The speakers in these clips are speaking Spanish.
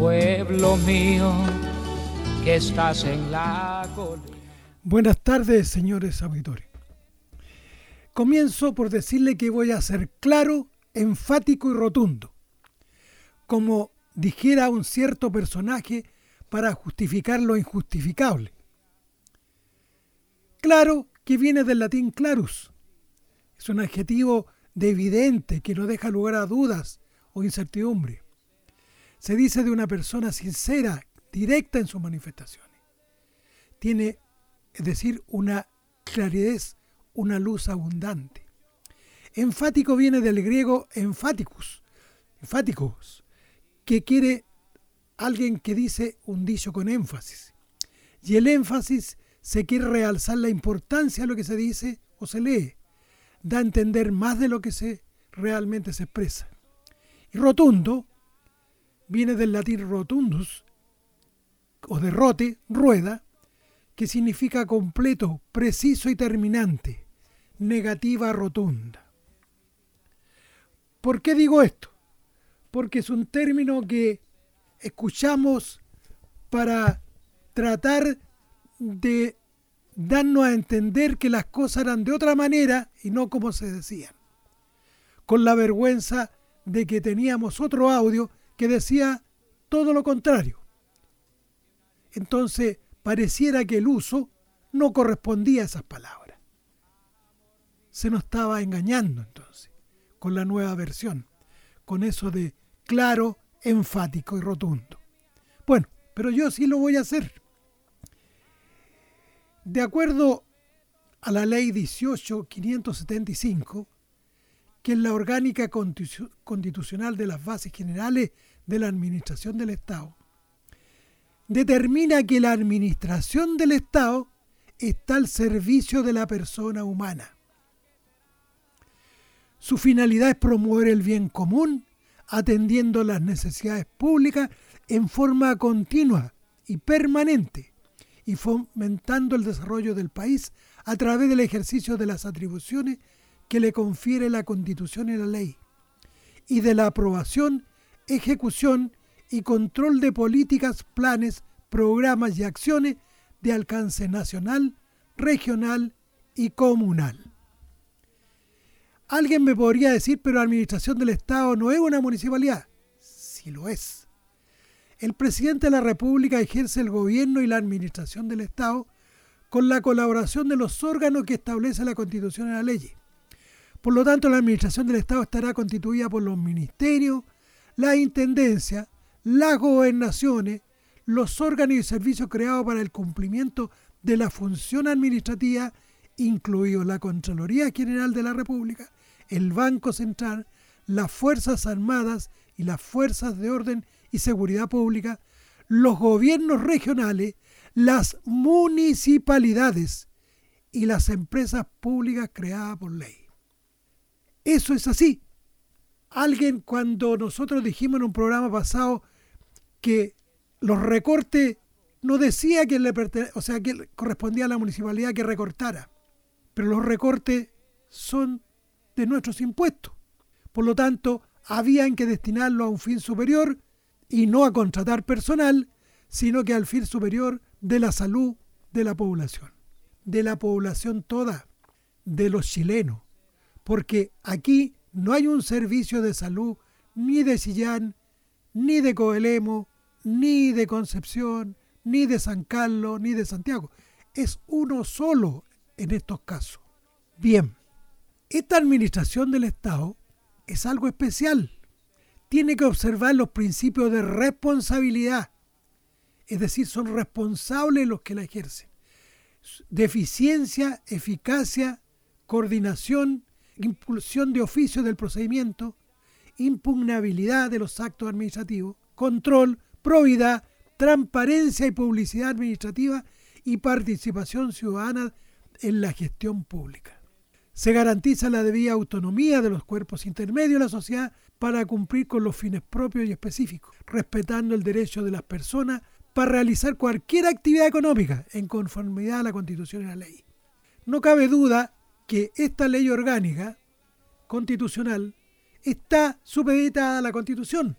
pueblo mío, que estás en la colina. Buenas tardes, señores auditores. Comienzo por decirle que voy a ser claro, enfático y rotundo, como dijera un cierto personaje para justificar lo injustificable. Claro, que viene del latín clarus. Es un adjetivo de evidente que no deja lugar a dudas o incertidumbre. Se dice de una persona sincera, directa en sus manifestaciones. Tiene, es decir, una claridad, una luz abundante. Enfático viene del griego enfáticos, que quiere alguien que dice un dicho con énfasis. Y el énfasis se quiere realzar la importancia de lo que se dice o se lee. Da a entender más de lo que realmente se expresa. Y rotundo viene del latín rotundus, o derrote, rueda, que significa completo, preciso y terminante. Negativa rotunda. ¿Por qué digo esto? Porque es un término que escuchamos para tratar de darnos a entender que las cosas eran de otra manera y no como se decían, con la vergüenza de que teníamos otro audio que decía todo lo contrario. Entonces pareciera que el uso no correspondía a esas palabras. Se nos estaba engañando entonces con la nueva versión, con eso de claro, enfático y rotundo. Bueno, pero yo sí lo voy a hacer. De acuerdo a la Ley 18.575, que es la orgánica constitucional de las bases generales de la administración del Estado, determina que la administración del Estado está al servicio de la persona humana. Su finalidad es promover el bien común, atendiendo las necesidades públicas en forma continua y permanente, y fomentando el desarrollo del país a través del ejercicio de las atribuciones que le confiere la Constitución y la ley, y de la aprobación, ejecución y control de políticas, planes, programas y acciones de alcance nacional, regional y comunal. Alguien me podría decir, pero la administración del Estado no es una municipalidad. Sí lo es. El presidente de la República ejerce el gobierno y la administración del Estado con la colaboración de los órganos que establece la Constitución y la ley. Por lo tanto, la administración del Estado estará constituida por los ministerios, las intendencias, las gobernaciones, los órganos y servicios creados para el cumplimiento de la función administrativa, incluidos la Contraloría General de la República, el Banco Central, las Fuerzas Armadas y las Fuerzas de Orden y Seguridad Pública, los gobiernos regionales, las municipalidades y las empresas públicas creadas por ley. Eso es así. Alguien, cuando nosotros dijimos en un programa pasado que los recortes, no decía que que correspondía a la municipalidad que recortara, pero los recortes son de nuestros impuestos. Por lo tanto, habían que destinarlo a un fin superior, y no a contratar personal, sino que al fin superior de la salud de la población toda, de los chilenos, porque aquí no hay un servicio de salud ni de Chillán, ni de Coelemo, ni de Concepción, ni de San Carlos, ni de Santiago. Es uno solo en estos casos. Bien, esta administración del Estado es algo especial. Tiene que observar los principios de responsabilidad, es decir, son responsables los que la ejercen, de eficiencia, eficacia, coordinación, impulsión de oficio del procedimiento, impugnabilidad de los actos administrativos, control, probidad, transparencia y publicidad administrativa y participación ciudadana en la gestión pública. Se garantiza la debida autonomía de los cuerpos intermedios de la sociedad para cumplir con los fines propios y específicos, respetando el derecho de las personas para realizar cualquier actividad económica en conformidad a la Constitución y la ley. No cabe duda que esta ley orgánica constitucional está supeditada a la Constitución,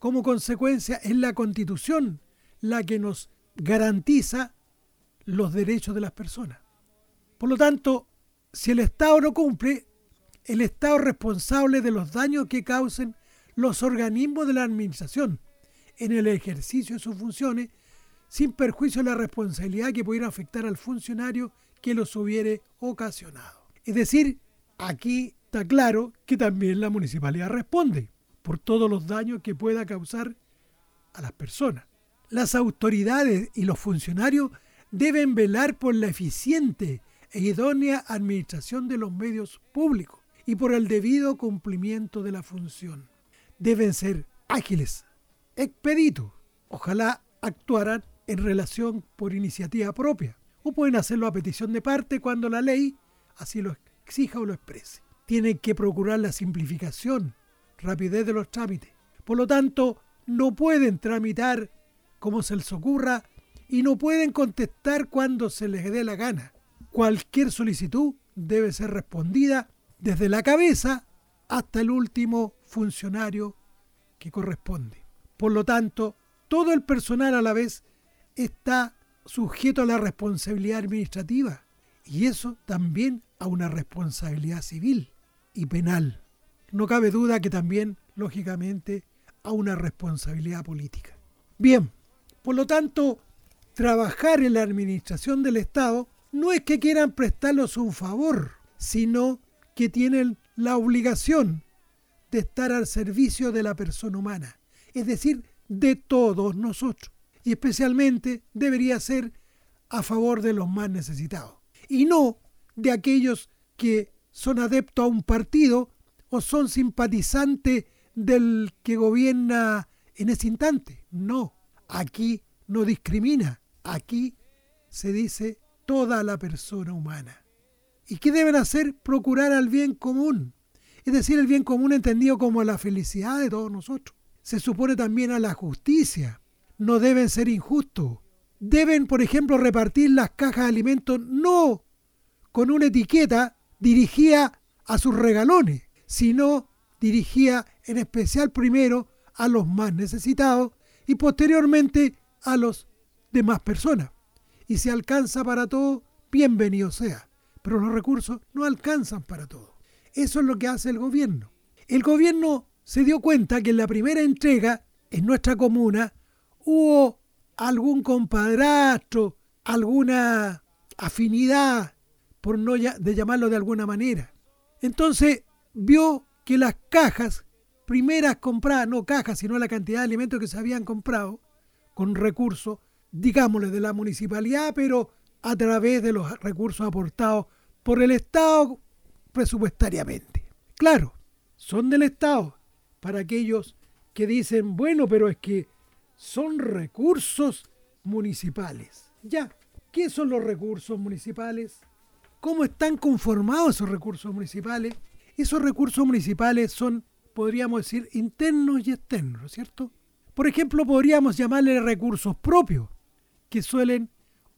como consecuencia es la Constitución la que nos garantiza los derechos de las personas. Por lo tanto, si el Estado no cumple, el Estado es responsable de los daños que causen los organismos de la administración en el ejercicio de sus funciones, sin perjuicio de la responsabilidad que pudiera afectar al funcionario que los hubiere ocasionado. Es decir, aquí está claro que también la municipalidad responde por todos los daños que pueda causar a las personas. Las autoridades y los funcionarios deben velar por la eficiente e idónea administración de los medios públicos y por el debido cumplimiento de la función. Deben ser ágiles, expeditos, ojalá actuaran en relación por iniciativa propia, o pueden hacerlo a petición de parte cuando la ley así lo exija o lo exprese. Tienen que procurar la simplificación, rapidez de los trámites. Por lo tanto, no pueden tramitar como se les ocurra y no pueden contestar cuando se les dé la gana. Cualquier solicitud debe ser respondida desde la cabeza hasta el último funcionario que corresponde. Por lo tanto, todo el personal a la vez está sujeto a la responsabilidad administrativa y eso también a una responsabilidad civil y penal. No cabe duda que también, lógicamente, a una responsabilidad política. Bien, por lo tanto, trabajar en la administración del Estado no es que quieran prestarnos un favor, sino que tienen la obligación de estar al servicio de la persona humana, es decir, de todos nosotros. Y especialmente debería ser a favor de los más necesitados, y no de aquellos que son adeptos a un partido o son simpatizantes del que gobierna en ese instante. No, aquí no discrimina, aquí se dice toda la persona humana. ¿Y qué deben hacer? Procurar al bien común, es decir, el bien común entendido como la felicidad de todos nosotros. Se supone también a la justicia, no deben ser injustos. Deben, por ejemplo, repartir las cajas de alimentos no con una etiqueta dirigida a sus regalones, sino dirigida en especial primero a los más necesitados y posteriormente a los demás personas. Y si alcanza para todo, bienvenido sea. Pero los recursos no alcanzan para todo. Eso es lo que hace el gobierno. El gobierno se dio cuenta que en la primera entrega, en nuestra comuna, hubo algún compadrastro, alguna afinidad, por no de llamarlo de alguna manera. Entonces vio que las cajas, primeras compradas, no cajas, sino la cantidad de alimentos que se habían comprado, con recursos, digámosle, de la municipalidad, pero a través de los recursos aportados por el Estado presupuestariamente. Claro, son del Estado, para aquellos que dicen, bueno, pero es que son recursos municipales. Ya, ¿qué son los recursos municipales? ¿Cómo están conformados esos recursos municipales? Esos recursos municipales son, podríamos decir, internos y externos, ¿cierto? Por ejemplo, podríamos llamarle recursos propios, que suelen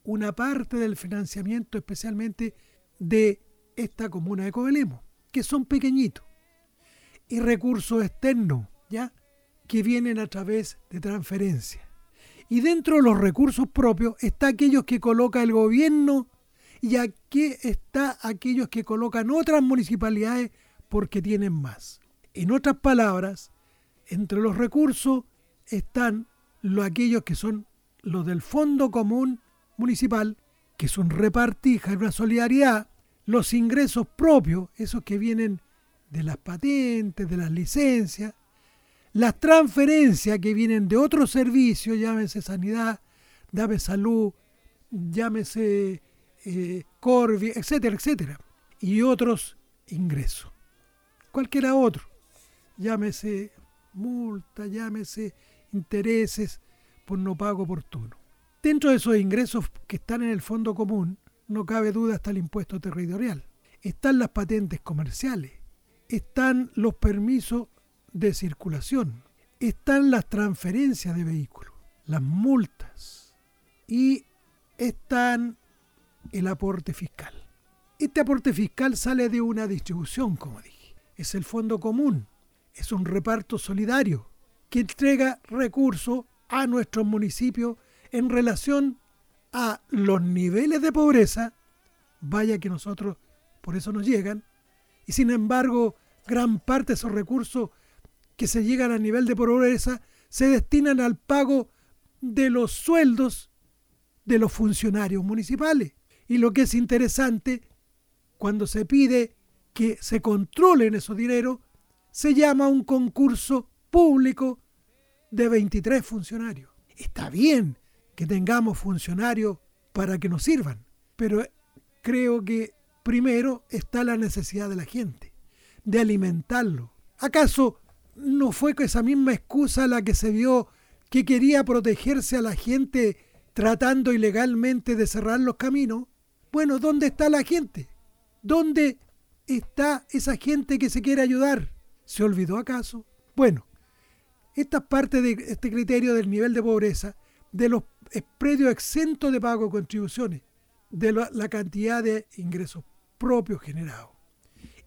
una parte del financiamiento especialmente de esta comuna de Covelemo, que son pequeñitos. Y recursos externos, ¿ya?, que vienen a través de transferencias. Y dentro de los recursos propios está aquellos que coloca el gobierno y aquí está aquellos que colocan otras municipalidades porque tienen más. En otras palabras, entre los recursos están aquellos que son los del Fondo Común Municipal, que es un repartija, una solidaridad, los ingresos propios, esos que vienen de las patentes, de las licencias, las transferencias que vienen de otros servicios, llámese sanidad, llámese salud, llámese Corvi, etcétera, etcétera, y otros ingresos. Cualquiera otro, llámese multa, llámese intereses por no pago oportuno. Dentro de esos ingresos que están en el Fondo Común, no cabe duda está el impuesto territorial, están las patentes comerciales, están los permisos de circulación, están las transferencias de vehículos, las multas y están el aporte fiscal. Este aporte fiscal sale de una distribución, como dije. Es el Fondo Común, es un reparto solidario que entrega recursos a nuestros municipios en relación a los niveles de pobreza, vaya que nosotros por eso nos llegan, y sin embargo gran parte de esos recursos que se llegan al nivel de pobreza se destinan al pago de los sueldos de los funcionarios municipales. Y lo que es interesante, cuando se pide que se controlen esos dineros, se llama un concurso público de 23 funcionarios. Está bien que tengamos funcionarios para que nos sirvan, pero creo que primero está la necesidad de la gente, de alimentarlo. ¿Acaso no fue esa misma excusa la que se vio que quería protegerse a la gente tratando ilegalmente de cerrar los caminos? Bueno, ¿dónde está la gente? ¿Dónde está esa gente que se quiere ayudar? ¿Se olvidó acaso? Bueno, esta parte de este criterio del nivel de pobreza, de los predios exentos de pago de contribuciones, de la cantidad de ingresos propios generados.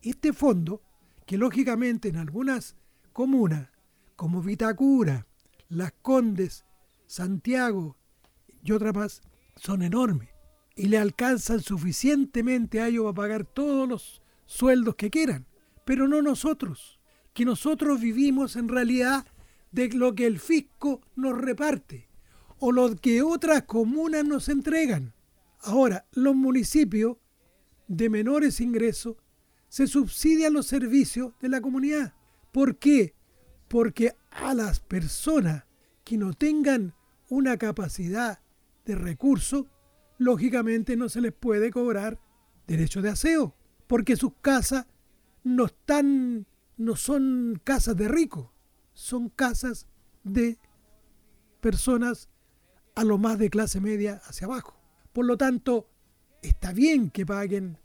Este fondo, que lógicamente en algunas comunas, como Vitacura, Las Condes, Santiago y otras más, son enormes y le alcanzan suficientemente a ellos para pagar todos los sueldos que quieran, pero no nosotros, que nosotros vivimos en realidad de lo que el fisco nos reparte o lo que otras comunas nos entregan. Ahora, los municipios de menores ingresos se subsidian los servicios de la comunidad. ¿Por qué? Porque a las personas que no tengan una capacidad de recursos, lógicamente no se les puede cobrar derecho de aseo, porque sus casas no son casas de ricos, son casas de personas a lo más de clase media hacia abajo. Por lo tanto, está bien que paguen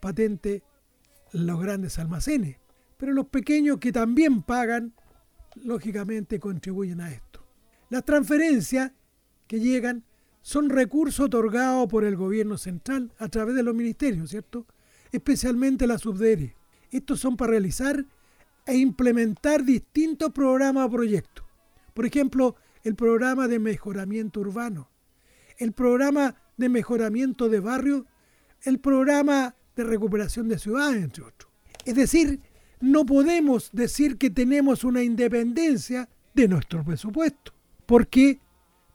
patente los grandes almacenes, pero los pequeños que también pagan, lógicamente contribuyen a esto. Las transferencias que llegan son recursos otorgados por el gobierno central a través de los ministerios, ¿cierto? Especialmente la Subdere. Estos son para realizar e implementar distintos programas o proyectos. Por ejemplo, el programa de mejoramiento urbano, el programa de mejoramiento de barrio, el programa de recuperación de ciudades, entre otros. Es decir, no podemos decir que tenemos una independencia de nuestro presupuesto. ¿Por qué?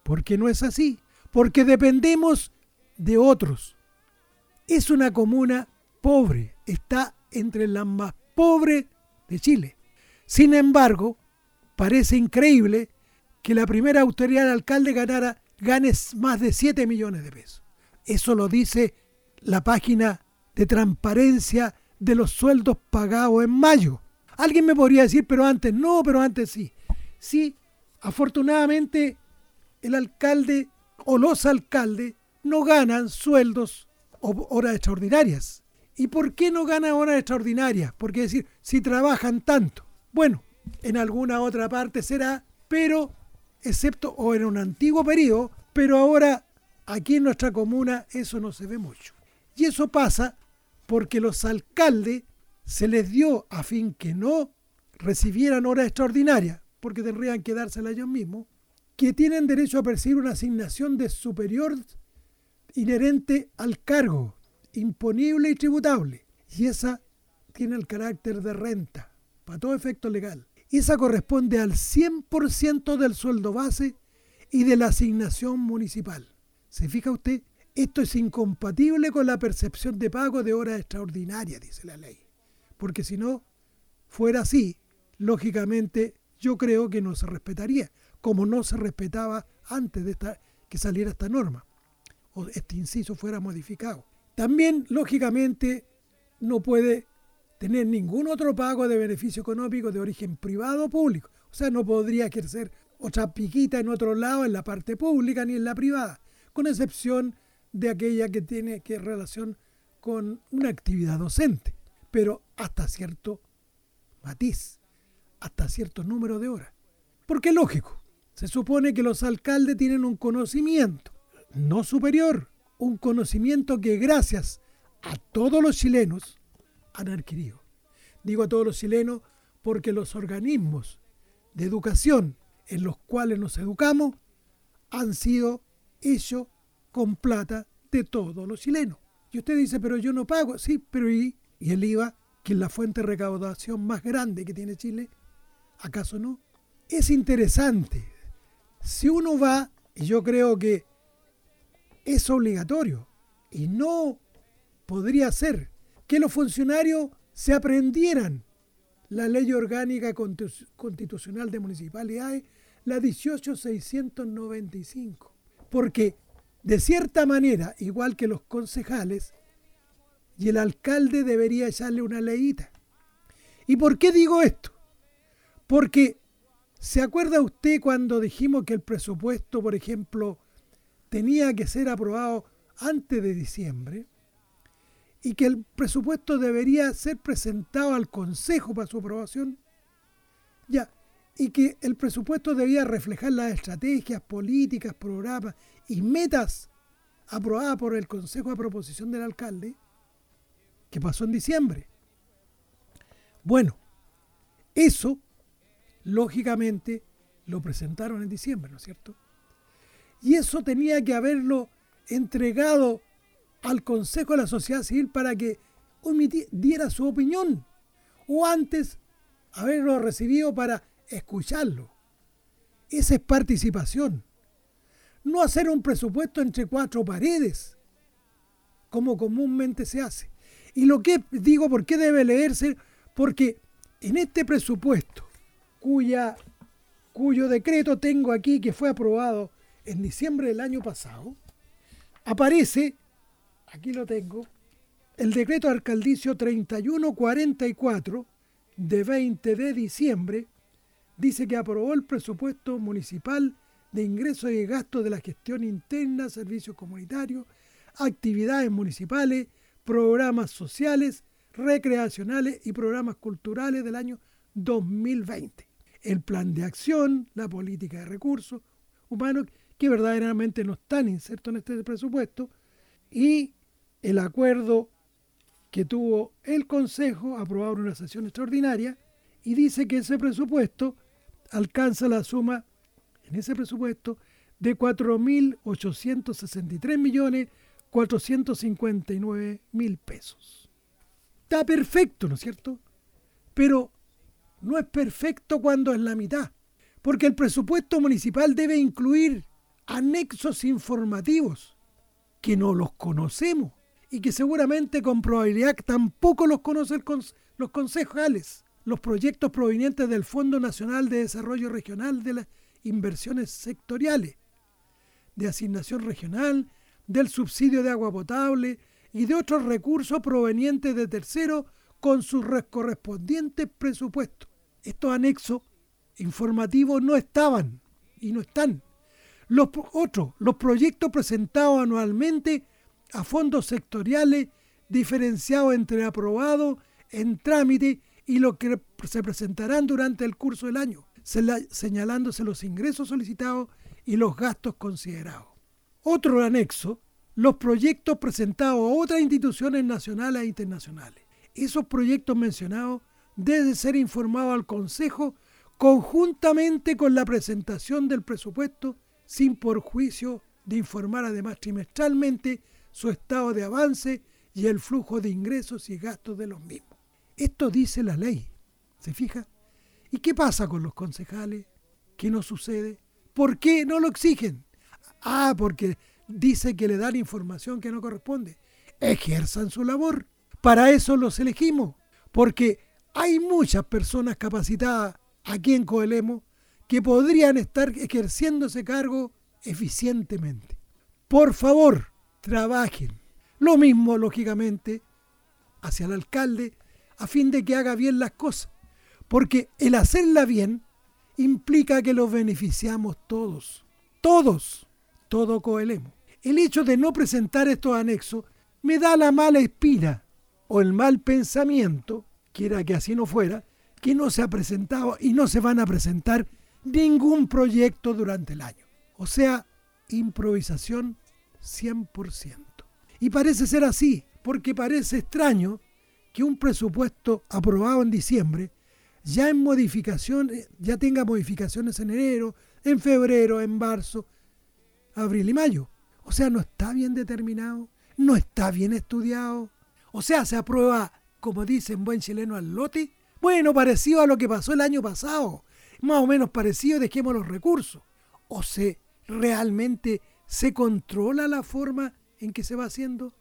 Porque no es así. Porque dependemos de otros. Es una comuna pobre. Está entre las más pobres de Chile. Sin embargo, parece increíble que la primera autoridad del alcalde gane más de 7 millones de pesos. Eso lo dice la página de transparencia de los sueldos pagados en mayo. Alguien me podría decir, pero antes no, pero antes sí. Sí, afortunadamente el alcalde o los alcaldes no ganan sueldos o horas extraordinarias. ¿Y por qué no ganan horas extraordinarias? Porque es decir, si trabajan tanto. Bueno, en alguna otra parte será, pero excepto o en un antiguo periodo, pero ahora aquí en nuestra comuna eso no se ve mucho. Y eso pasa porque los alcaldes se les dio a fin que no recibieran horas extraordinarias, porque tendrían que dárselas ellos mismos, que tienen derecho a percibir una asignación de superior inherente al cargo, imponible y tributable. Y esa tiene el carácter de renta, para todo efecto legal. Esa corresponde al 100% del sueldo base y de la asignación municipal. ¿Se fija usted? Esto es incompatible con la percepción de pago de horas extraordinarias, dice la ley. Porque si no fuera así, lógicamente yo creo que no se respetaría, como no se respetaba antes de que saliera esta norma o este inciso fuera modificado. También, lógicamente, no puede tener ningún otro pago de beneficio económico de origen privado o público. O sea, no podría ejercer otra piquita en otro lado, en la parte pública ni en la privada, con excepción de aquella que tiene relación con una actividad docente, pero hasta cierto matiz, hasta cierto número de horas. Porque es lógico, se supone que los alcaldes tienen un conocimiento no superior, un conocimiento que gracias a todos los chilenos han adquirido. Digo a todos los chilenos porque los organismos de educación en los cuales nos educamos han sido hechos con plata de todos los chilenos. Y usted dice, pero yo no pago. Sí, pero ¿y el IVA, que es la fuente de recaudación más grande que tiene Chile? ¿Acaso no? Es interesante. Si uno va, y yo creo que es obligatorio, y no podría ser que los funcionarios se aprendieran la Ley Orgánica Constitucional de Municipalidades, la 18.695, porque de cierta manera, igual que los concejales, y el alcalde debería echarle una leíta. ¿Y por qué digo esto? Porque, ¿se acuerda usted cuando dijimos que el presupuesto, por ejemplo, tenía que ser aprobado antes de diciembre? Y que el presupuesto debería ser presentado al Consejo para su aprobación. Ya, y que el presupuesto debía reflejar las estrategias, políticas, programas y metas aprobadas por el Consejo a proposición del alcalde, que pasó en diciembre. Bueno, eso, lógicamente, lo presentaron en diciembre, ¿no es cierto? Y eso tenía que haberlo entregado al Consejo de la Sociedad Civil para que diera su opinión, o antes haberlo recibido para escucharlo. Esa es participación. No hacer un presupuesto entre cuatro paredes, como comúnmente se hace. Y lo que digo, ¿por qué debe leerse? Porque en este presupuesto, cuyo decreto tengo aquí, que fue aprobado en diciembre del año pasado, aparece... Aquí lo tengo, el decreto alcaldicio 3144 de 20 de diciembre dice que aprobó el presupuesto municipal de ingresos y gastos de la gestión interna, servicios comunitarios, actividades municipales, programas sociales, recreacionales y programas culturales del año 2020. El plan de acción, la política de recursos humanos, que verdaderamente no están insertos en este presupuesto, y el acuerdo que tuvo el Consejo, aprobado en una sesión extraordinaria, y dice que ese presupuesto alcanza la suma, en ese presupuesto, de 4.863.459.000 pesos. Está perfecto, ¿no es cierto? Pero no es perfecto cuando es la mitad, porque el presupuesto municipal debe incluir anexos informativos, que no los conocemos y que seguramente con probabilidad tampoco los conocen los concejales. Los proyectos provenientes del Fondo Nacional de Desarrollo Regional, de las inversiones sectoriales, de asignación regional, del subsidio de agua potable y de otros recursos provenientes de terceros con sus correspondientes presupuestos. Estos anexos informativos no estaban y no están. Los proyectos presentados anualmente a fondos sectoriales diferenciados entre aprobados, en trámite y los que se presentarán durante el curso del año, señalándose los ingresos solicitados y los gastos considerados. Otro anexo, los proyectos presentados a otras instituciones nacionales e internacionales. Esos proyectos mencionados deben ser informados al Consejo conjuntamente con la presentación del presupuesto, sin perjuicio de informar además trimestralmente su estado de avance y el flujo de ingresos y gastos de los mismos. Esto dice la ley, ¿se fija? ¿Y qué pasa con los concejales? ¿Qué no sucede? ¿Por qué no lo exigen? Ah, porque dice que le dan información que no corresponde. Ejerzan su labor. Para eso los elegimos, porque hay muchas personas capacitadas aquí en Coelemo que podrían estar ejerciendo ese cargo eficientemente. Por favor, trabajen. Lo mismo, lógicamente, hacia el alcalde, a fin de que haga bien las cosas. Porque el hacerla bien implica que los beneficiamos todos. Todos. Todo Coelemo. El hecho de no presentar estos anexos me da la mala espina o el mal pensamiento, quiera que así no fuera, que no se ha presentado y no se van a presentar ningún proyecto durante el año. O sea, improvisación 100%. Y parece ser así, porque parece extraño que un presupuesto aprobado en diciembre ya tenga modificaciones en enero, en febrero, en marzo, abril y mayo. O sea, no está bien determinado, no está bien estudiado. O sea, se aprueba, como dicen buen chileno, al lote. Bueno, parecido a lo que pasó el año pasado. Más o menos parecido, dejemos los recursos. O se realmente se controla la forma en que se va haciendo.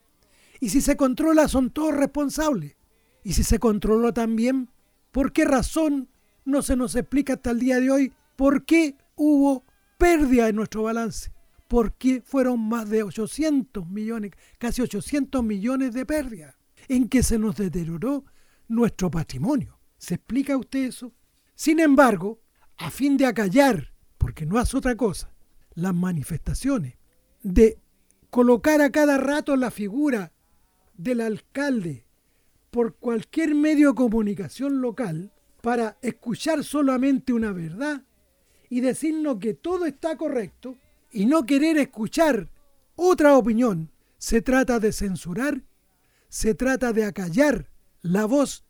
Y si se controla, son todos responsables. Y si se controló también, ¿por qué razón no se nos explica hasta el día de hoy por qué hubo pérdida en nuestro balance? ¿Por qué fueron más de 800 millones, casi 800 millones de pérdidas? ¿En qué se nos deterioró nuestro patrimonio? ¿Se explica usted eso? Sin embargo, a fin de acallar, porque no hace otra cosa, las manifestaciones de colocar a cada rato la figura del alcalde por cualquier medio de comunicación local para escuchar solamente una verdad y decirnos que todo está correcto y no querer escuchar otra opinión. Se trata de censurar, se trata de acallar la voz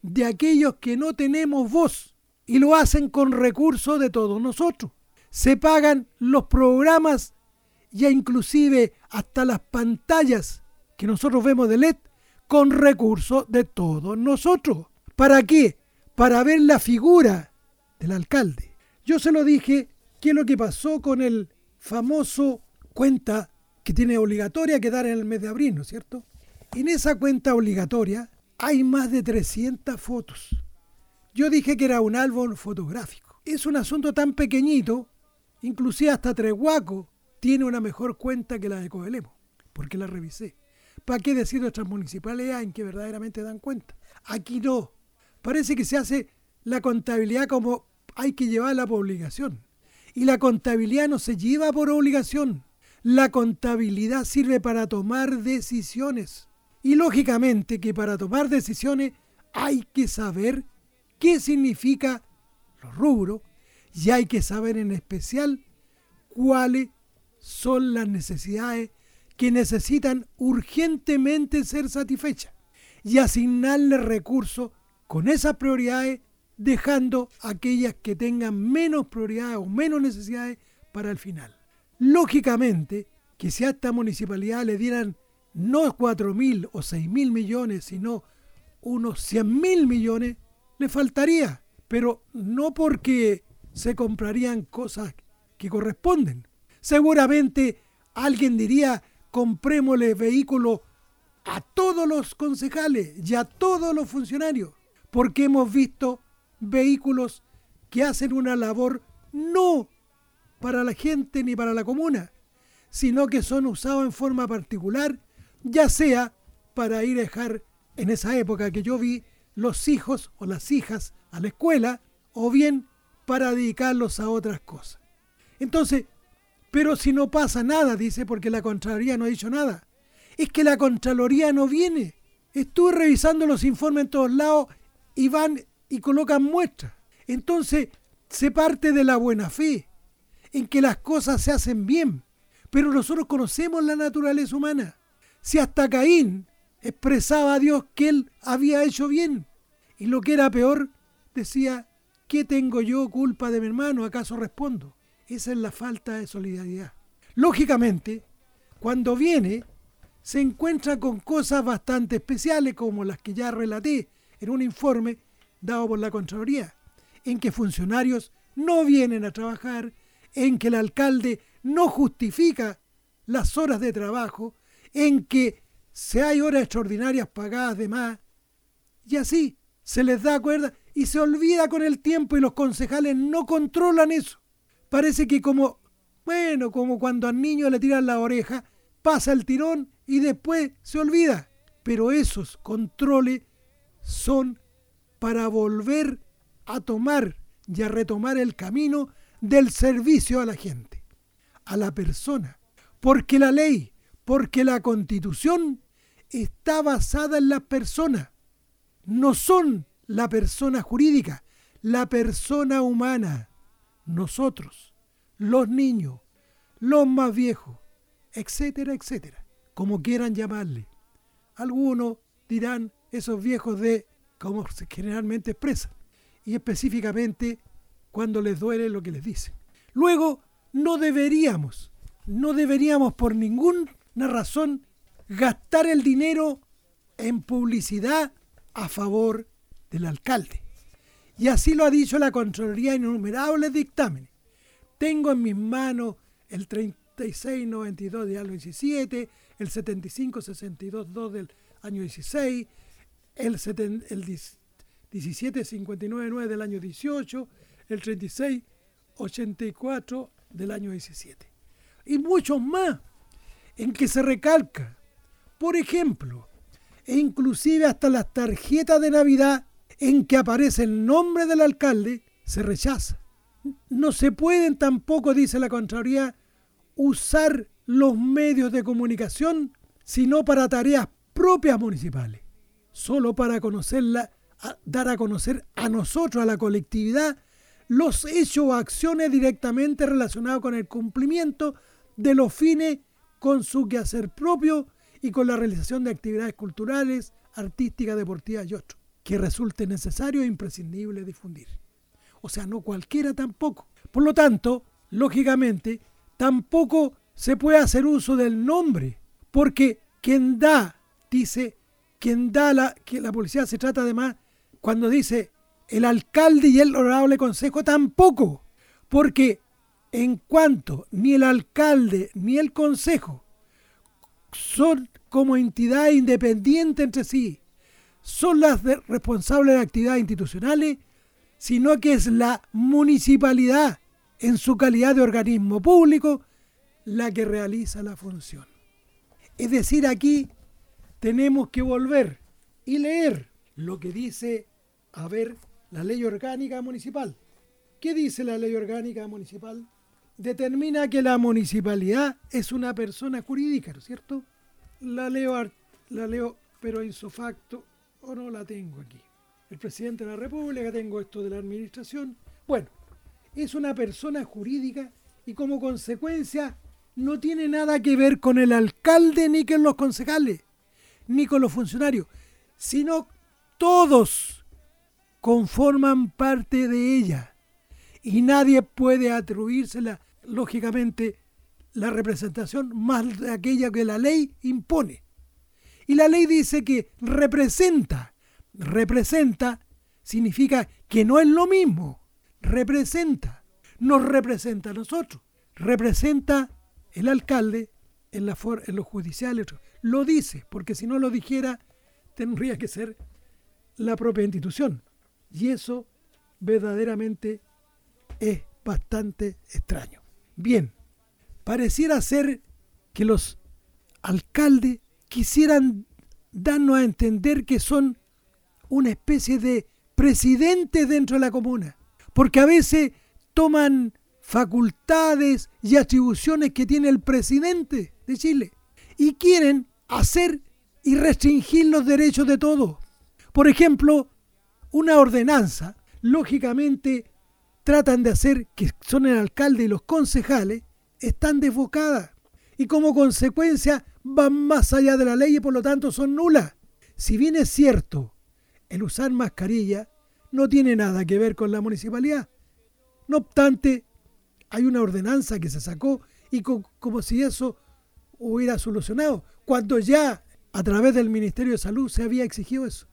de aquellos que no tenemos voz y lo hacen con recursos de todos nosotros. Se pagan los programas y inclusive hasta las pantallas que nosotros vemos de LED con recursos de todos nosotros. ¿Para qué? Para ver la figura del alcalde. Yo se lo dije, que es lo que pasó con el famoso cuenta que tiene obligatoria que dar en el mes de abril, ¿no es cierto? En esa cuenta obligatoria hay más de 300 fotos. Yo dije que era un álbum fotográfico. Es un asunto tan pequeñito, inclusive hasta Trehuaco tiene una mejor cuenta que la de Coelemo, porque la revisé. ¿Para qué decir nuestras municipalidades en que verdaderamente dan cuenta? Aquí no. Parece que se hace la contabilidad como hay que llevarla por obligación. Y la contabilidad no se lleva por obligación. La contabilidad sirve para tomar decisiones. Y lógicamente que para tomar decisiones hay que saber qué significa los rubros y hay que saber en especial cuáles son las necesidades que necesitan urgentemente ser satisfechas y asignarle recursos con esas prioridades, dejando aquellas que tengan menos prioridades o menos necesidades para el final. Lógicamente, que si a esta municipalidad le dieran no 4.000 o 6.000 millones, sino unos 100.000 millones, le faltaría, pero no porque se comprarían cosas que corresponden. Seguramente alguien diría, comprémosle vehículos a todos los concejales y a todos los funcionarios, porque hemos visto vehículos que hacen una labor no para la gente ni para la comuna, sino que son usados en forma particular, ya sea para ir a dejar, en esa época que yo vi, los hijos o las hijas a la escuela, o bien para dedicarlos a otras cosas. Entonces, pero si no pasa nada, dice, porque la Contraloría no ha dicho nada. Es que la Contraloría no viene. Estuve revisando los informes en todos lados y van y colocan muestras. Entonces, se parte de la buena fe, en que las cosas se hacen bien. Pero nosotros conocemos la naturaleza humana. Si hasta Caín expresaba a Dios que él había hecho bien, y lo que era peor, decía, ¿qué tengo yo culpa de mi hermano? ¿Acaso respondo? Esa es la falta de solidaridad. Lógicamente, cuando viene, se encuentra con cosas bastante especiales, como las que ya relaté en un informe dado por la Contraloría, en que funcionarios no vienen a trabajar, en que el alcalde no justifica las horas de trabajo, en que se hay horas extraordinarias pagadas de más, y así se les da cuerda y se olvida con el tiempo y los concejales no controlan eso. Parece que como cuando al niño le tiran la oreja, pasa el tirón y después se olvida. Pero esos controles son para volver a tomar y a retomar el camino del servicio a la gente, a la persona. Porque la ley, porque la Constitución está basada en las personas. No son la persona jurídica, la persona humana. Nosotros, los niños, los más viejos, etcétera, etcétera, como quieran llamarle. Algunos dirán esos viejos de, como generalmente expresan, y específicamente cuando les duele lo que les dicen. Luego, no deberíamos por ninguna razón gastar el dinero en publicidad a favor del alcalde. Y así lo ha dicho la Contraloría en innumerables dictámenes. Tengo en mis manos el 3692 del año 17, el 75622 del año 16, el 17599 del año 18, el 3684 del año 17. Y muchos más en que se recalca, por ejemplo, e inclusive hasta las tarjetas de Navidad en que aparece el nombre del alcalde, se rechaza. No se pueden tampoco, dice la Contraloría, usar los medios de comunicación sino para tareas propias municipales, solo para dar a conocer a nosotros, a la colectividad, los hechos o acciones directamente relacionados con el cumplimiento de los fines con su quehacer propio y con la realización de actividades culturales, artísticas, deportivas y otros, que resulte necesario e imprescindible difundir. O sea, no cualquiera tampoco. Por lo tanto, lógicamente, tampoco se puede hacer uso del nombre, porque la publicidad se trata además, cuando dice el alcalde y el honorable consejo, tampoco, porque en cuanto ni el alcalde ni el consejo son como entidad independiente entre sí, son las responsables de actividades institucionales, sino que es la municipalidad en su calidad de organismo público la que realiza la función. Es decir, aquí tenemos que volver y leer lo que dice, la Ley Orgánica Municipal. ¿Qué dice la Ley Orgánica Municipal? Determina que la municipalidad es una persona jurídica, ¿no es cierto? La leo pero in su facto, o no la tengo aquí. El presidente de la República, tengo esto de la administración. Bueno, es una persona jurídica y como consecuencia no tiene nada que ver con el alcalde, ni con los concejales, ni con los funcionarios, sino todos conforman parte de ella y nadie puede atribuírsela, lógicamente, la representación más de aquella que la ley impone. Y la ley dice que representa significa que no es lo mismo, nos representa a nosotros, representa el alcalde en los judiciales, lo dice, porque si no lo dijera tendría que ser la propia institución. Y eso verdaderamente es bastante extraño. Bien, pareciera ser que los alcaldes quisieran darnos a entender que son una especie de presidentes dentro de la comuna, porque a veces toman facultades y atribuciones que tiene el presidente de Chile y quieren hacer y restringir los derechos de todos. Por ejemplo, una ordenanza, lógicamente tratan de hacer que son el alcalde y los concejales, están desbocadas y como consecuencia van más allá de la ley y por lo tanto son nulas. Si bien es cierto, el usar mascarilla no tiene nada que ver con la municipalidad. No obstante, hay una ordenanza que se sacó y como si eso hubiera solucionado, cuando ya a través del Ministerio de Salud se había exigido eso.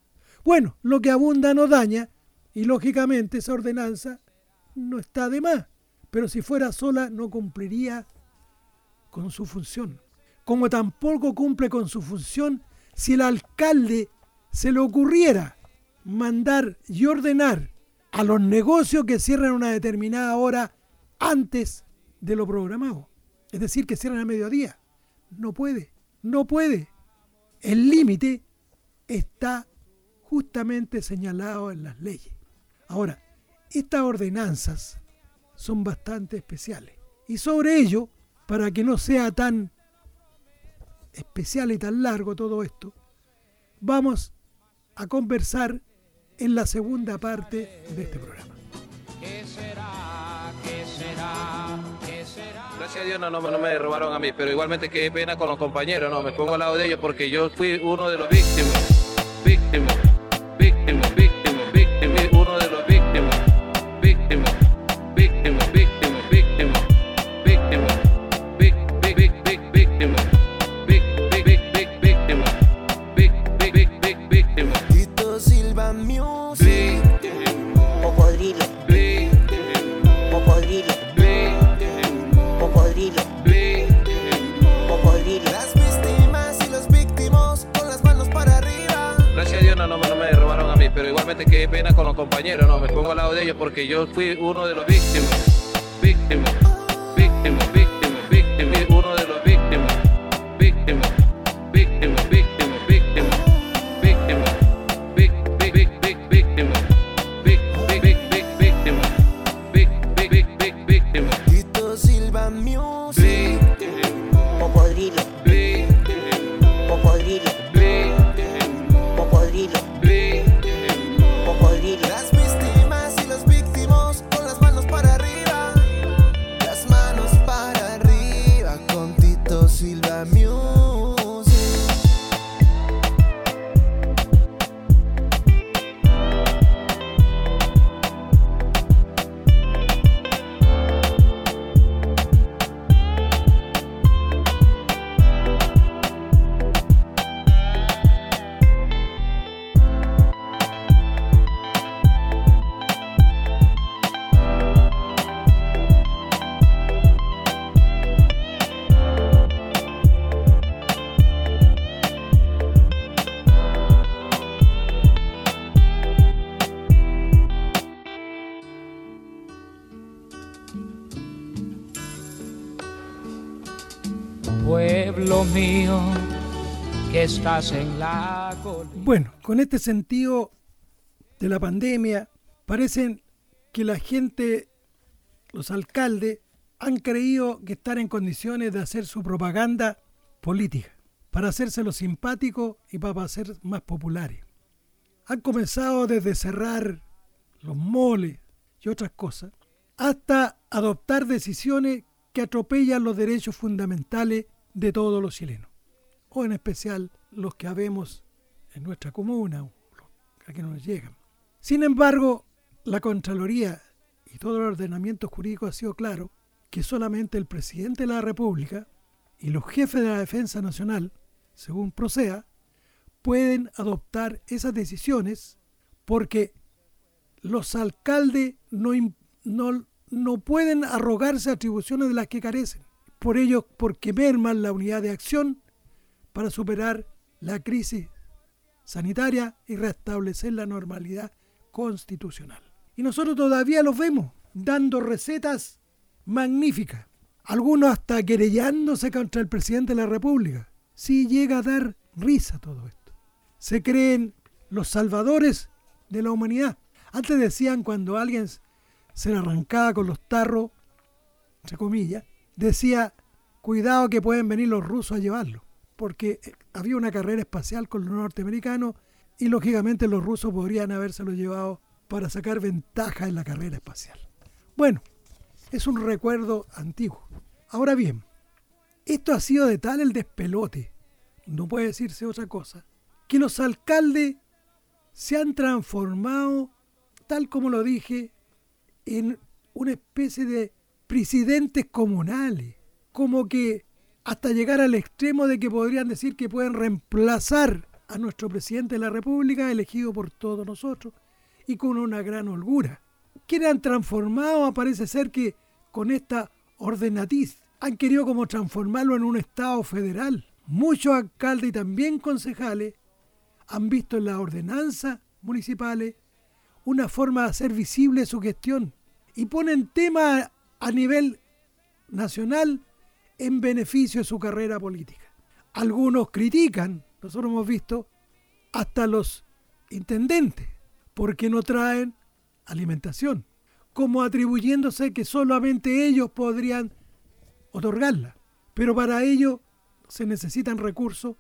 Bueno, lo que abunda no daña y lógicamente esa ordenanza no está de más, pero si fuera sola no cumpliría con su función. Como tampoco cumple con su función si el alcalde se le ocurriera mandar y ordenar a los negocios que cierran una determinada hora antes de lo programado. Es decir, que cierran a mediodía. No puede. El límite está justamente señalado en las leyes. Ahora, estas ordenanzas son bastante especiales. Y sobre ello, para que no sea tan especial y tan largo todo esto, vamos a conversar en la segunda parte de este programa. ¿Qué será? ¿Qué será? ¿Qué será? Gracias a Dios no me robaron a mí, pero igualmente qué pena con los compañeros, no me pongo al lado de ellos porque yo fui uno de los víctimas, uno de los víctimas. pena con los compañeros, no, me pongo al lado de ellos porque yo fui uno de los víctimas, uno de los víctimas. Tito Silva Music, Cocodrilo, Cocodrilo, Cocodrilo. Las víctimas y los víctimos con las manos para arriba con Tito Silva Music. Pueblo mío, que estás en la colina. Bueno, con este sentido de la pandemia, parecen que la gente, los alcaldes, han creído que están en condiciones de hacer su propaganda política, para hacérselo simpático y para hacer más populares. Han comenzado desde cerrar los moles y otras cosas, hasta adoptar decisiones que atropellan los derechos fundamentales de todos los chilenos, o en especial los que habemos en nuestra comuna, a que nos llegan. Sin embargo, la Contraloría y todo el ordenamiento jurídico ha sido claro que solamente el presidente de la República y los jefes de la Defensa Nacional, según Procea, pueden adoptar esas decisiones porque los alcaldes no pueden arrogarse atribuciones de las que carecen. Por ello, porque merman la unidad de acción para superar la crisis sanitaria y restablecer la normalidad constitucional. Y nosotros todavía los vemos dando recetas magníficas, algunos hasta querellándose contra el presidente de la República. Sí llega a dar risa todo esto. Se creen los salvadores de la humanidad. Antes decían, cuando alguien se le arrancaba con los tarros, entre comillas, decía, cuidado que pueden venir los rusos a llevarlo, porque había una carrera espacial con los norteamericanos y lógicamente los rusos podrían habérselo llevado para sacar ventaja en la carrera espacial. Bueno, es un recuerdo antiguo. Ahora bien, esto ha sido de tal el despelote, no puede decirse otra cosa, que los alcaldes se han transformado, tal como lo dije, en una especie de presidentes comunales, como que hasta llegar al extremo de que podrían decir que pueden reemplazar a nuestro presidente de la República, elegido por todos nosotros, y con una gran holgura. Quienes han transformado, parece ser que con esta ordenatiz, han querido como transformarlo en un Estado federal. Muchos alcaldes y también concejales han visto en las ordenanzas municipales una forma de hacer visible su gestión y ponen temas a nivel nacional en beneficio de su carrera política. Algunos critican, nosotros hemos visto, hasta los intendentes, porque no traen alimentación, como atribuyéndose que solamente ellos podrían otorgarla. Pero para ello se necesitan recursos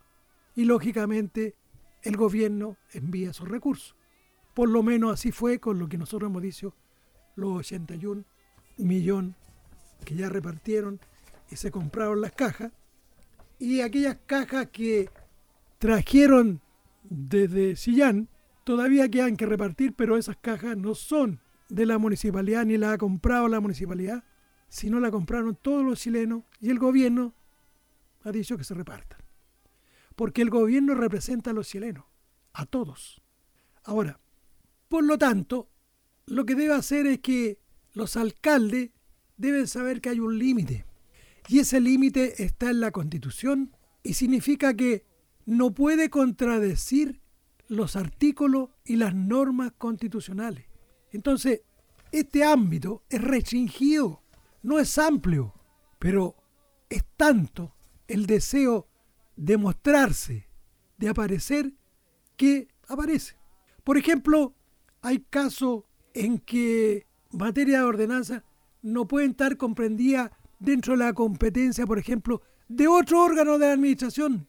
y lógicamente el gobierno envía esos recursos. Por lo menos así fue con lo que nosotros hemos dicho, los 81 millones que ya repartieron y se compraron las cajas, y aquellas cajas que trajeron desde Chillán todavía quedan que repartir, pero esas cajas no son de la municipalidad ni las ha comprado la municipalidad, sino la compraron todos los chilenos y el gobierno ha dicho que se repartan, porque el gobierno representa a los chilenos, a todos. Ahora, por lo tanto, lo que debe hacer es que los alcaldes deben saber que hay un límite, y ese límite está en la Constitución y significa que no puede contradecir los artículos y las normas constitucionales. Entonces, este ámbito es restringido, no es amplio, pero es tanto el deseo de mostrarse, de aparecer, que aparece. Por ejemplo, hay casos en que materia de ordenanza no pueden estar comprendidas dentro de la competencia, por ejemplo, de otro órgano de la administración,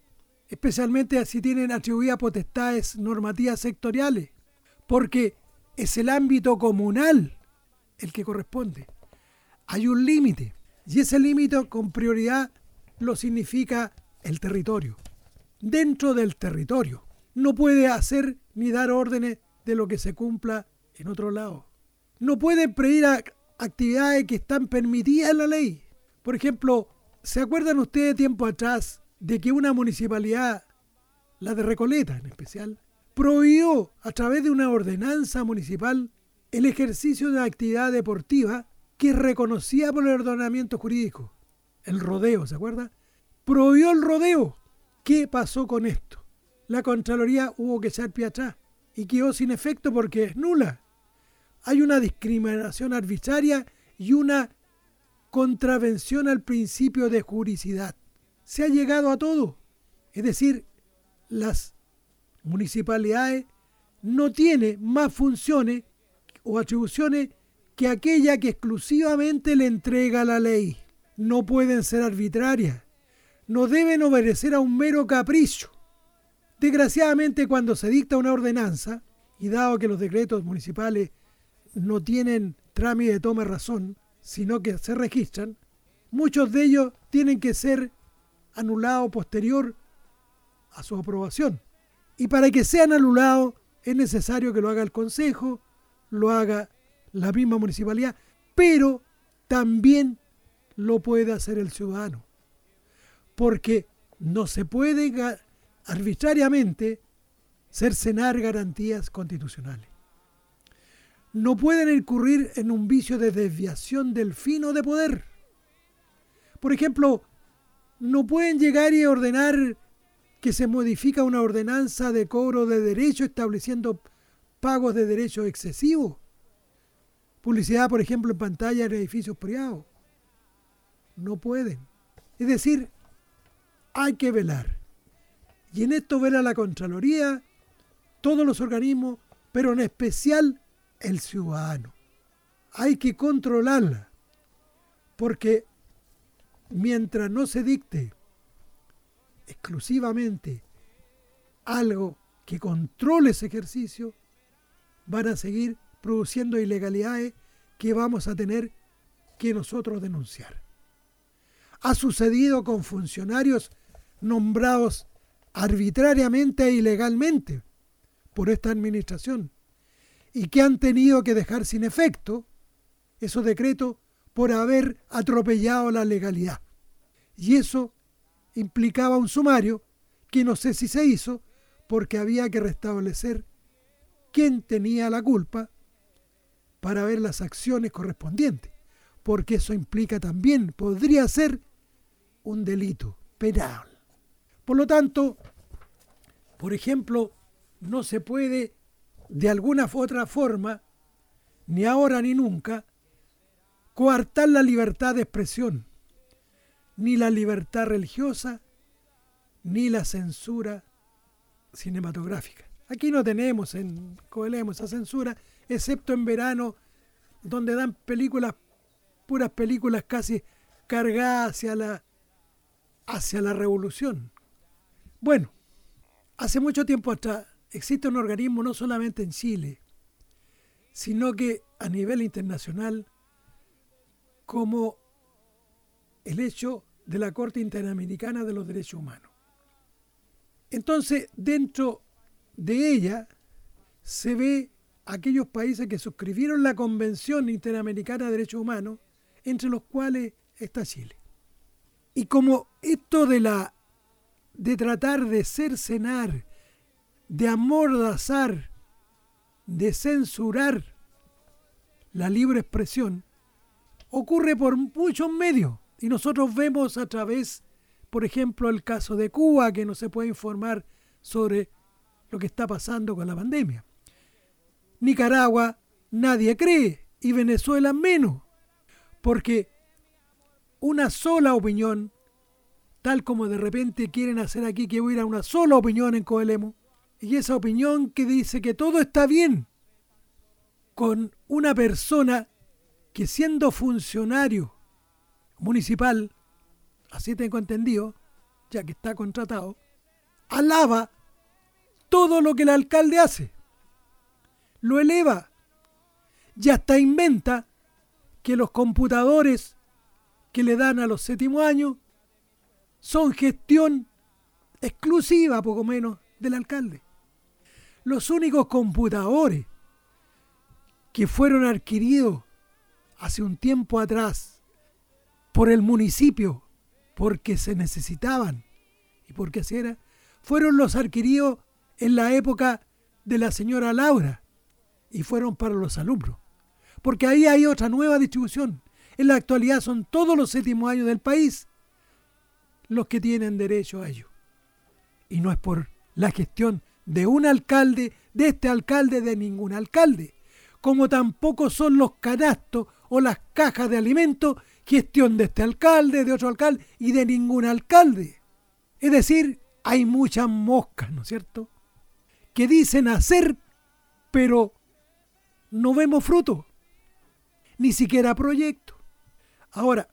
especialmente si tienen atribuidas potestades normativas sectoriales, porque es el ámbito comunal el que corresponde. Hay un límite, y ese límite con prioridad lo significa el territorio. Dentro del territorio no puede hacer ni dar órdenes de lo que se cumpla en otro lado. No puede prohibir actividades que están permitidas en la ley. Por ejemplo, ¿se acuerdan ustedes tiempo atrás de que una municipalidad, la de Recoleta en especial, prohibió a través de una ordenanza municipal el ejercicio de una actividad deportiva que es reconocida por el ordenamiento jurídico? El rodeo, ¿se acuerdan? Prohibió el rodeo. ¿Qué pasó con esto? La Contraloría hubo que echar pie atrás y quedó sin efecto porque es nula. Hay una discriminación arbitraria y una contravención al principio de juridicidad. Se ha llegado a todo. Es decir, las municipalidades no tienen más funciones o atribuciones que aquella que exclusivamente le entrega la ley. No pueden ser arbitrarias. No deben obedecer a un mero capricho. Desgraciadamente, cuando se dicta una ordenanza, y dado que los decretos municipales no tienen trámite de toma razón, sino que se registran, muchos de ellos tienen que ser anulados posterior a su aprobación. Y para que sean anulados es necesario que lo haga el Consejo, lo haga la misma municipalidad, pero también lo puede hacer el ciudadano. Porque no se puede arbitrariamente cercenar garantías constitucionales. No pueden incurrir en un vicio de desviación del fin o de poder. Por ejemplo, no pueden llegar y ordenar que se modifica una ordenanza de cobro de derechos estableciendo pagos de derechos excesivos. Publicidad, por ejemplo, en pantalla en edificios privados. No pueden. Es decir, hay que velar. Y en esto vela la Contraloría, todos los organismos, pero en especial el ciudadano. Hay que controlarla, porque mientras no se dicte exclusivamente algo que controle ese ejercicio, van a seguir produciendo ilegalidades que vamos a tener que nosotros denunciar. Ha sucedido con funcionarios nombrados arbitrariamente e ilegalmente por esta administración y que han tenido que dejar sin efecto esos decretos por haber atropellado la legalidad. Y eso implicaba un sumario que no sé si se hizo porque había que restablecer quién tenía la culpa para ver las acciones correspondientes, porque eso implica también, podría ser un delito penal. Por lo tanto, por ejemplo, no se puede de alguna u otra forma, ni ahora ni nunca, coartar la libertad de expresión, ni la libertad religiosa, ni la censura cinematográfica. Aquí no tenemos en Coelemo esa censura, excepto en verano, donde dan películas, puras películas casi cargadas hacia la revolución. Bueno, hace mucho tiempo atrás, existe un organismo no solamente en Chile, sino que a nivel internacional, como el hecho de la Corte Interamericana de los Derechos Humanos. Entonces, dentro de ella se ve aquellos países que suscribieron la Convención Interamericana de Derechos Humanos, entre los cuales está Chile. Y como esto de tratar de cercenar, de amordazar, de censurar la libre expresión, ocurre por muchos medios. Y nosotros vemos a través, por ejemplo, el caso de Cuba, que no se puede informar sobre lo que está pasando con la pandemia. Nicaragua nadie cree y Venezuela menos, porque una sola opinión, tal como de repente quieren hacer aquí que hubiera una sola opinión en Coelemu, y esa opinión que dice que todo está bien con una persona que siendo funcionario municipal, así tengo entendido, ya que está contratado, alaba todo lo que el alcalde hace, lo eleva y hasta inventa que los computadores que le dan a los séptimos años son gestión exclusiva, poco menos, del alcalde. Los únicos computadores que fueron adquiridos hace un tiempo atrás por el municipio, porque se necesitaban y porque así era, fueron los adquiridos en la época de la señora Laura y fueron para los alumnos, porque ahí hay otra nueva distribución. En la actualidad son todos los séptimos años del país los que tienen derecho a ello. Y no es por la gestión de un alcalde, de este alcalde, de ningún alcalde. Como tampoco son los canastos o las cajas de alimentos gestión de este alcalde, de otro alcalde y de ningún alcalde. Es decir, hay muchas moscas, ¿no es cierto?, que dicen hacer, pero no vemos fruto, ni siquiera proyecto. Ahora,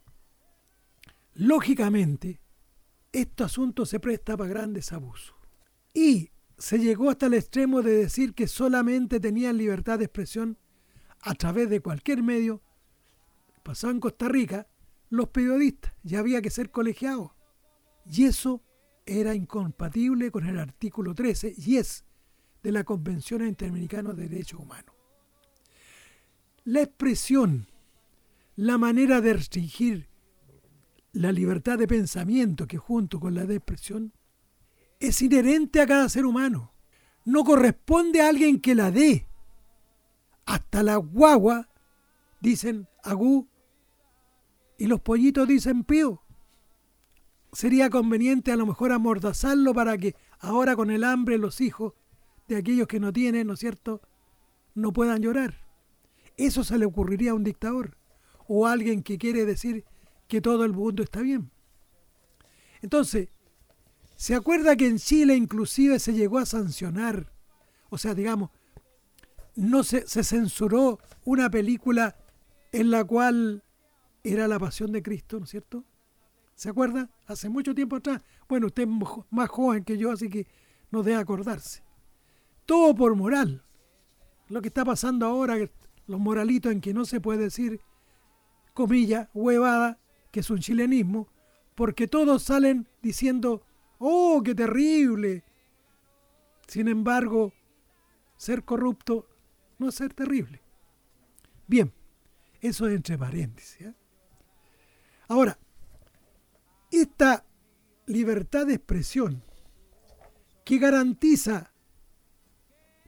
lógicamente, este asunto se presta para grandes abusos. Y se llegó hasta el extremo de decir que solamente tenían libertad de expresión a través de cualquier medio. Pasó en Costa Rica, los periodistas, ya había que ser colegiados. Y eso era incompatible con el artículo 13 y es de la Convención Interamericana de Derechos Humanos. La expresión, la manera de restringir la libertad de pensamiento que junto con la de expresión es inherente a cada ser humano. No corresponde a alguien que la dé. Hasta la guagua dicen agú y los pollitos dicen pío. Sería conveniente a lo mejor amordazarlo para que ahora con el hambre los hijos de aquellos que no tienen, ¿no es cierto?, no puedan llorar. Eso se le ocurriría a un dictador o a alguien que quiere decir que todo el mundo está bien. Entonces, ¿se acuerda que en Chile inclusive se llegó a sancionar? O sea, digamos, no se censuró una película en la cual era la pasión de Cristo, ¿no es cierto? ¿Se acuerda? Hace mucho tiempo atrás. Bueno, usted es más joven que yo, así que no debe acordarse. Todo por moral. Lo que está pasando ahora, los moralitos en que no se puede decir, comillas, huevada, que es un chilenismo, porque todos salen diciendo, ¡oh, qué terrible! Sin embargo, ser corrupto no es ser terrible. Bien, eso es entre paréntesis, ¿eh? Ahora, esta libertad de expresión que garantiza,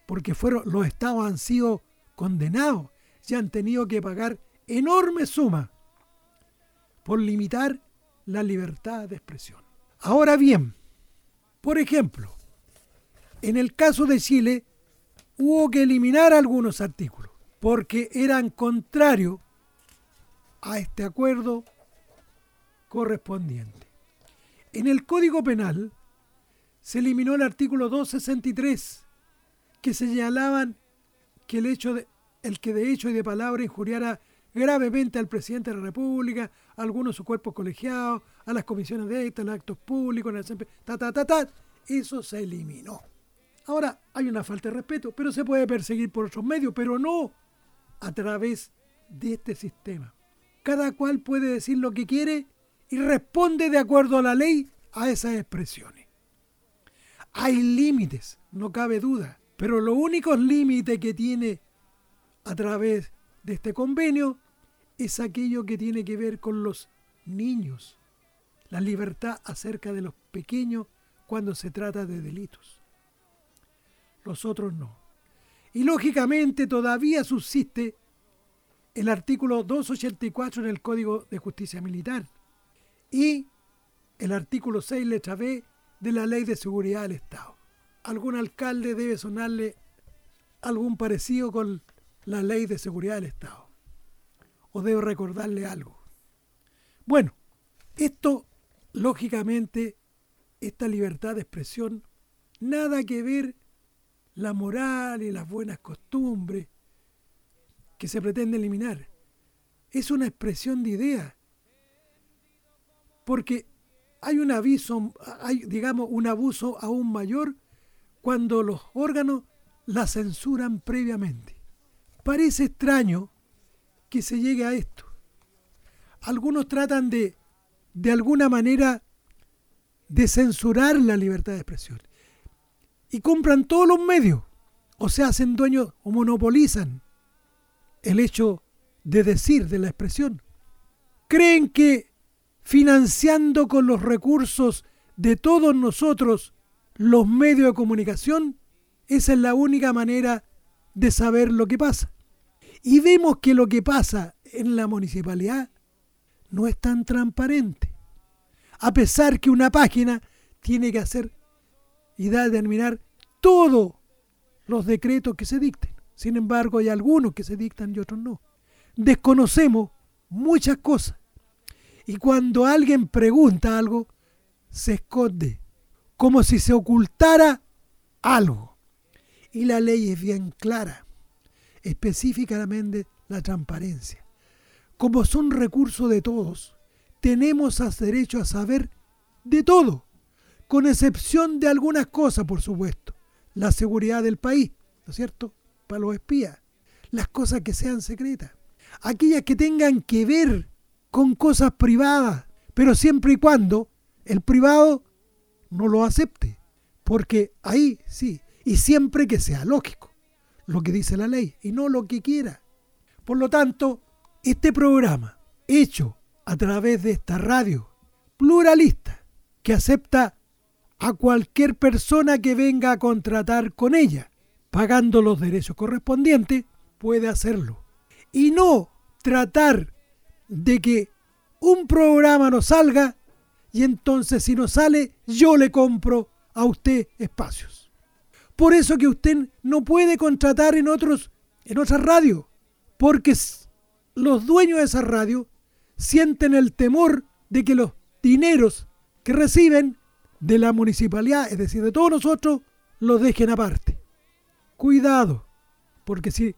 porque los estados han sido condenados, ya han tenido que pagar enormes sumas por limitar la libertad de expresión. Ahora bien, por ejemplo, en el caso de Chile hubo que eliminar algunos artículos porque eran contrarios a este acuerdo correspondiente. En el Código Penal se eliminó el artículo 263 que señalaban que el que de hecho y de palabra injuriara gravemente al presidente de la República, a algunos de sus cuerpos colegiados, a las comisiones de actas, a los actos públicos, eso se eliminó. Ahora hay una falta de respeto, pero se puede perseguir por otros medios, pero no a través de este sistema. Cada cual puede decir lo que quiere y responde de acuerdo a la ley a esas expresiones. Hay límites, no cabe duda, pero los únicos límites que tiene a través de este convenio es aquello que tiene que ver con los niños, la libertad acerca de los pequeños cuando se trata de delitos. Los otros no. Y lógicamente todavía subsiste el artículo 284 en el Código de Justicia Militar y el artículo 6 letra B de la Ley de Seguridad del Estado. algún alcalde debe sonarle algún parecido con la ley de seguridad del Estado. O debe recordarle algo. Bueno, esto, lógicamente, esta libertad de expresión, nada que ver la moral y las buenas costumbres que se pretende eliminar. Es una expresión de ideas. Porque hay un abuso aún mayor cuando los órganos la censuran previamente. Parece extraño que se llegue a esto. Algunos tratan de alguna manera de censurar la libertad de expresión y compran todos los medios, o se hacen dueños o monopolizan el hecho de decir, de la expresión. Creen que financiando con los recursos de todos nosotros los medios de comunicación, esa es la única manera de saber lo que pasa. Y vemos que lo que pasa en la municipalidad no es tan transparente. A pesar que una página tiene que hacer y determinar todos los decretos que se dicten. Sin embargo, hay algunos que se dictan y otros no. Desconocemos muchas cosas. Y cuando alguien pregunta algo, se esconde. Como si se ocultara algo. Y la ley es bien clara. Específicamente la transparencia. Como son recursos de todos, tenemos derecho a saber de todo, con excepción de algunas cosas, por supuesto. La seguridad del país, ¿no es cierto? Para los espías. Las cosas que sean secretas. Aquellas que tengan que ver con cosas privadas, pero siempre y cuando el privado no lo acepte. Porque ahí sí, y siempre que sea lógico. Lo que dice la ley y no lo que quiera. Por lo tanto, este programa, hecho a través de esta radio pluralista, que acepta a cualquier persona que venga a contratar con ella, pagando los derechos correspondientes, puede hacerlo. Y no tratar de que un programa no salga y entonces si no sale, yo le compro a usted espacios. Por eso que usted no puede contratar en otras radios, porque los dueños de esas radios sienten el temor de que los dineros que reciben de la municipalidad, es decir, de todos nosotros, los dejen aparte. Cuidado, porque si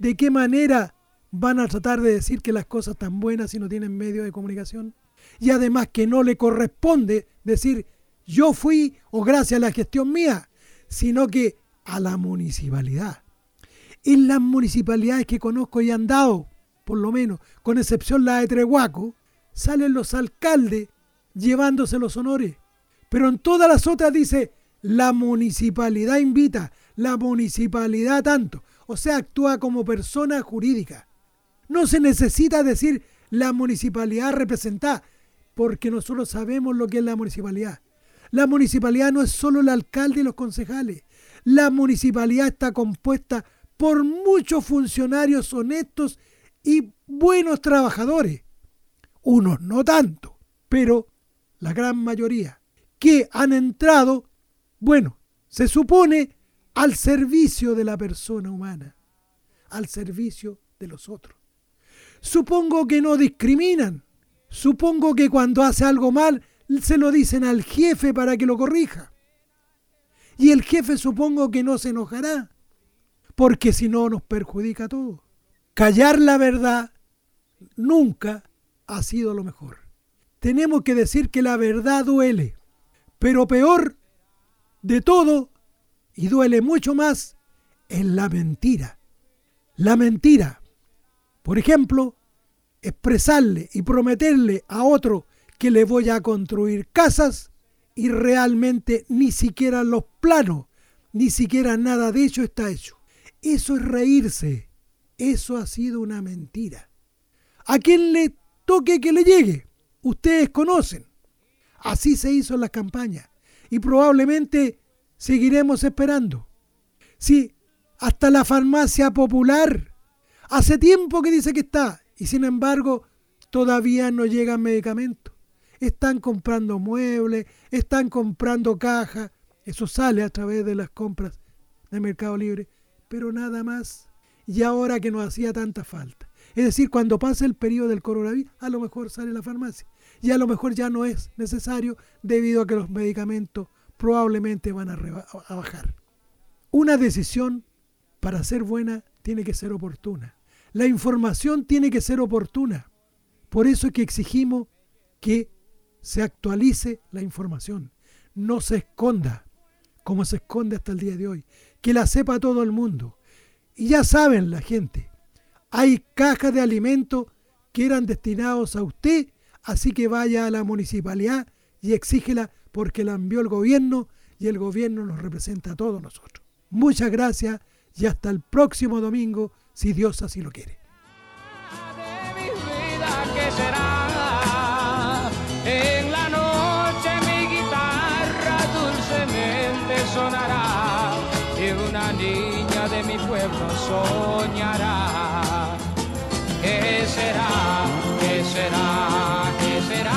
de qué manera van a tratar de decir que las cosas están buenas si no tienen medios de comunicación, y además que no le corresponde decir yo fui o gracias a la gestión mía, sino que a la municipalidad. En las municipalidades que conozco y han dado, por lo menos, con excepción la de Trehuaco, salen los alcaldes llevándose los honores. Pero en todas las otras dice, la municipalidad invita, la municipalidad tanto. O sea, actúa como persona jurídica. No se necesita decir la municipalidad representada, porque nosotros sabemos lo que es la municipalidad. La municipalidad no es solo el alcalde y los concejales. La municipalidad está compuesta por muchos funcionarios honestos y buenos trabajadores. Unos no tanto, pero la gran mayoría que han entrado, bueno, se supone al servicio de la persona humana, al servicio de los otros. Supongo que no discriminan. Supongo que cuando hace algo mal, se lo dicen al jefe para que lo corrija. Y el jefe supongo que no se enojará, porque si no nos perjudica a todos. Callar la verdad nunca ha sido lo mejor. Tenemos que decir que la verdad duele, pero peor de todo, y duele mucho más, es la mentira. La mentira, por ejemplo, expresarle y prometerle a otro que le voy a construir casas y realmente ni siquiera los planos, ni siquiera nada de ello está hecho. Eso es reírse. Eso ha sido una mentira. A quien le toque que le llegue, ustedes conocen. Así se hizo en las campañas y probablemente seguiremos esperando. Sí, hasta la farmacia popular hace tiempo que dice que está y sin embargo todavía no llegan medicamentos. Están comprando muebles, están comprando cajas, Eso sale a través de las compras de Mercado Libre, pero nada más. Y ahora que nos hacía tanta falta. Es decir, cuando pase el periodo del coronavirus, a lo mejor sale la farmacia. Y a lo mejor ya no es necesario debido a que los medicamentos probablemente van a bajar. Una decisión para ser buena tiene que ser oportuna. La información tiene que ser oportuna. Por eso es que exigimos que se actualice la información. No se esconda como se esconde hasta el día de hoy. Que la sepa todo el mundo. Y ya saben la gente, hay cajas de alimentos que eran destinados a usted, así que vaya a la municipalidad y exígela porque la envió el gobierno y el gobierno nos representa a todos nosotros. Muchas gracias y hasta el próximo domingo, si Dios así lo quiere. De mi vida, ¿qué será? En la noche mi guitarra dulcemente sonará y una niña de mi pueblo soñará. ¿Qué será? ¿Qué será? ¿Qué será?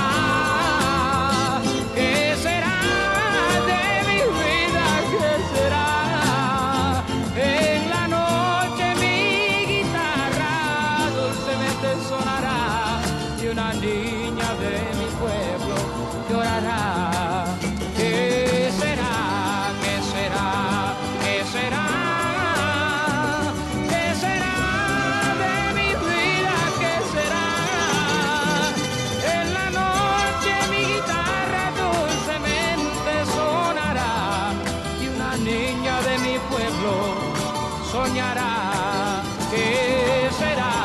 Soñará, ¿qué será?